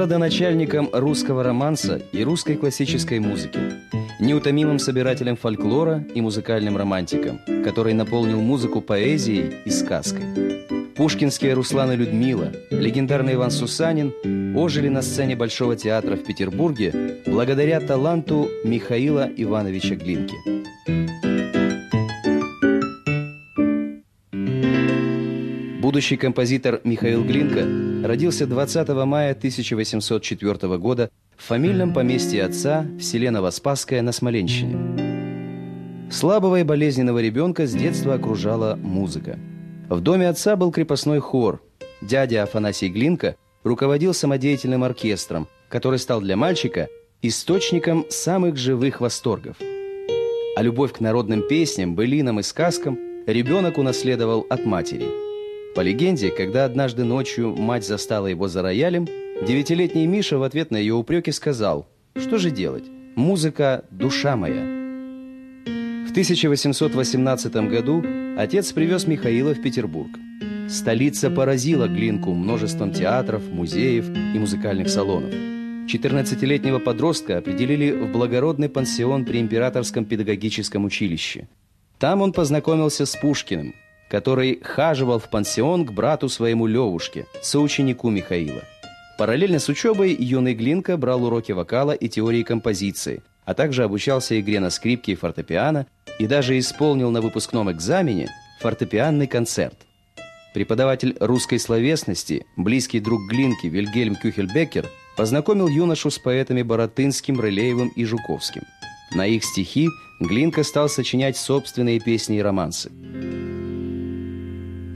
родоначальником русского романса и русской классической музыки, неутомимым собирателем фольклора и музыкальным романтиком, который наполнил музыку поэзией и сказкой. Пушкинские Руслан и Людмила, легендарный Иван Сусанин ожили на сцене Большого театра в Петербурге благодаря таланту Михаила Ивановича Глинки. Будущий композитор Михаил Глинка родился 20 мая 1804 года в фамильном поместье отца в селе Новоспасское на Смоленщине. Слабого и болезненного ребенка с детства окружала музыка. В доме отца был крепостной хор. Дядя Афанасий Глинка руководил самодеятельным оркестром, который стал для мальчика источником самых живых восторгов. А любовь к народным песням, былинам и сказкам ребенок унаследовал от матери. По легенде, когда однажды ночью мать застала его за роялем, 9-летний Миша в ответ на ее упреки сказал: «Что же делать? Музыка – душа моя». В 1818 году отец привез Михаила в Петербург. Столица поразила Глинку множеством театров, музеев и музыкальных салонов. 14-летнего подростка определили в благородный пансион при Императорском педагогическом училище. Там он познакомился с Пушкиным, который хаживал в пансион к брату своему Левушке, соученику Михаила. Параллельно с учебой юный Глинка брал уроки вокала и теории композиции, а также обучался игре на скрипке и фортепиано и даже исполнил на выпускном экзамене фортепианный концерт. Преподаватель русской словесности, близкий друг Глинки Вильгельм Кюхельбекер, познакомил юношу с поэтами Баратынским, Рылеевым и Жуковским. На их стихи Глинка стал сочинять собственные песни и романсы.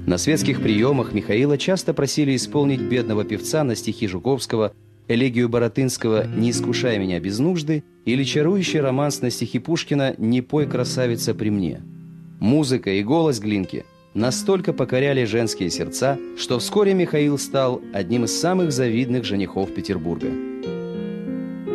На светских приемах Михаила часто просили исполнить бедного певца на стихи Жуковского, элегию Баратынского «Не искушай меня без нужды» или чарующий романс на стихи Пушкина «Не пой, красавица, при мне». Музыка и голос Глинки настолько покоряли женские сердца, что вскоре Михаил стал одним из самых завидных женихов Петербурга.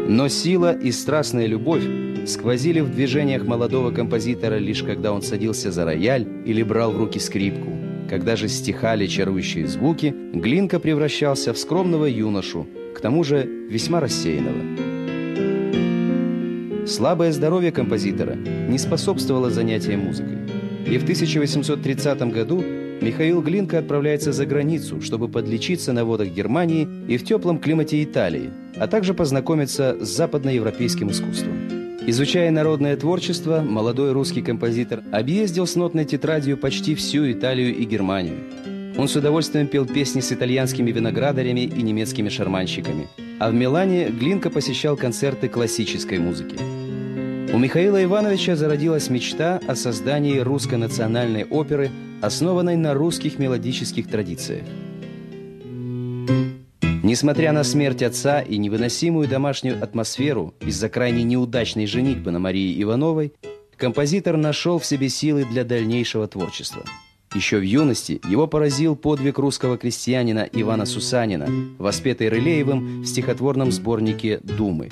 Но сила и страстная любовь сквозили в движениях молодого композитора лишь когда он садился за рояль или брал в руки скрипку. Когда же стихали чарующие звуки, Глинка превращался в скромного юношу, к тому же весьма рассеянного. Слабое здоровье композитора не способствовало занятиям музыкой. И в 1830 году Михаил Глинка отправляется за границу, чтобы подлечиться на водах Германии и в теплом климате Италии, а также познакомиться с западноевропейским искусством. Изучая народное творчество, молодой русский композитор объездил с нотной тетрадью почти всю Италию и Германию. Он с удовольствием пел песни с итальянскими виноградарями и немецкими шарманщиками. А в Милане Глинка посещал концерты классической музыки. У Михаила Ивановича зародилась мечта о создании русской национальной оперы, основанной на русских мелодических традициях. Несмотря на смерть отца и невыносимую домашнюю атмосферу из-за крайне неудачной женитьбы на Марии Ивановой, композитор нашел в себе силы для дальнейшего творчества. Еще в юности его поразил подвиг русского крестьянина Ивана Сусанина, воспетый Рылеевым в стихотворном сборнике «Думы».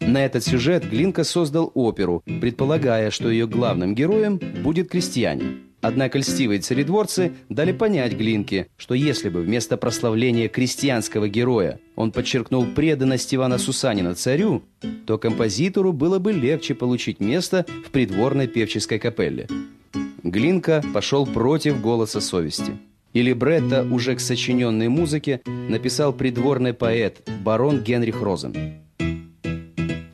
На этот сюжет Глинка создал оперу, предполагая, что ее главным героем будет крестьянин. Однако льстивые царедворцы дали понять Глинке, что если бы вместо прославления крестьянского героя он подчеркнул преданность Ивана Сусанина царю, то композитору было бы легче получить место в придворной певческой капелле. Глинка пошел против голоса совести. И либретто уже к сочиненной музыке написал придворный поэт барон Генрих Розен.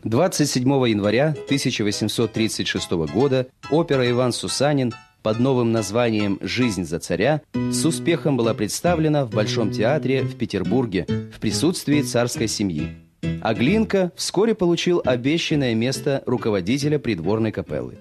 27 января 1836 года опера «Иван Сусанин» под новым названием «Жизнь за царя» с успехом была представлена в Большом театре в Петербурге в присутствии царской семьи. А Глинка вскоре получил обещанное место руководителя придворной капеллы.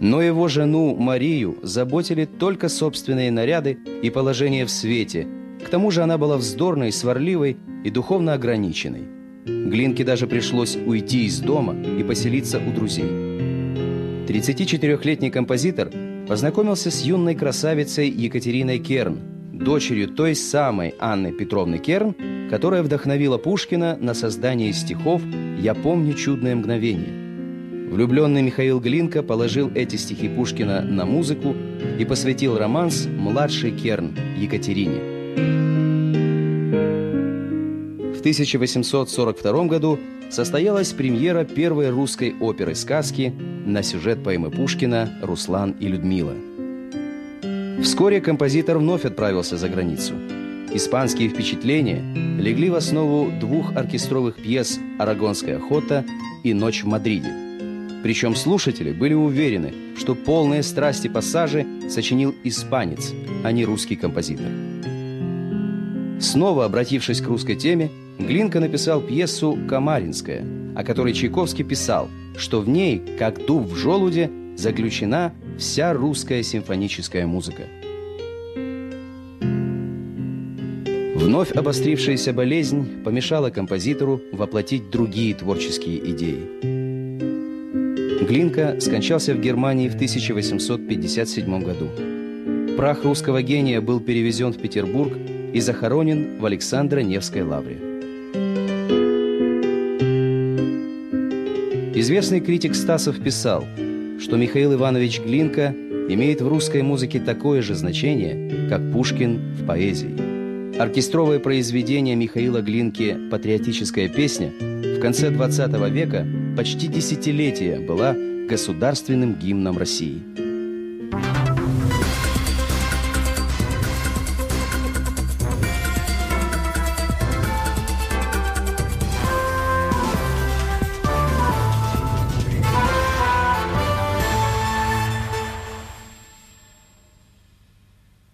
Но его жену Марию заботили только собственные наряды и положение в свете. К тому же она была вздорной, сварливой и духовно ограниченной. Глинке даже пришлось уйти из дома и поселиться у друзей. 34-летний композитор познакомился с юной красавицей Екатериной Керн, дочерью той самой Анны Петровны Керн, которая вдохновила Пушкина на создание стихов «Я помню чудное мгновение». Влюбленный Михаил Глинка положил эти стихи Пушкина на музыку и посвятил романс младшей Керн Екатерине. В В 1842 году состоялась премьера первой русской оперы-сказки на сюжет поэмы Пушкина «Руслан и Людмила». Вскоре композитор вновь отправился за границу. Испанские впечатления легли в основу двух оркестровых пьес «Арагонская охота» и «Ночь в Мадриде». Причем слушатели были уверены, что полные страсти пассажи сочинил испанец, а не русский композитор. Снова обратившись к русской теме, Глинка написал пьесу «Камаринская», о которой Чайковский писал, что в ней, как дуб в желуде, заключена вся русская симфоническая музыка. Вновь обострившаяся болезнь помешала композитору воплотить другие творческие идеи. Глинка скончался в Германии в 1857 году. Прах русского гения был перевезен в Петербург и захоронен в Александро-Невской лавре. Известный критик Стасов писал, что Михаил Иванович Глинка имеет в русской музыке такое же значение, как Пушкин в поэзии. Оркестровое произведение Михаила Глинки «Патриотическая песня» в конце XX века почти десятилетия была государственным гимном России.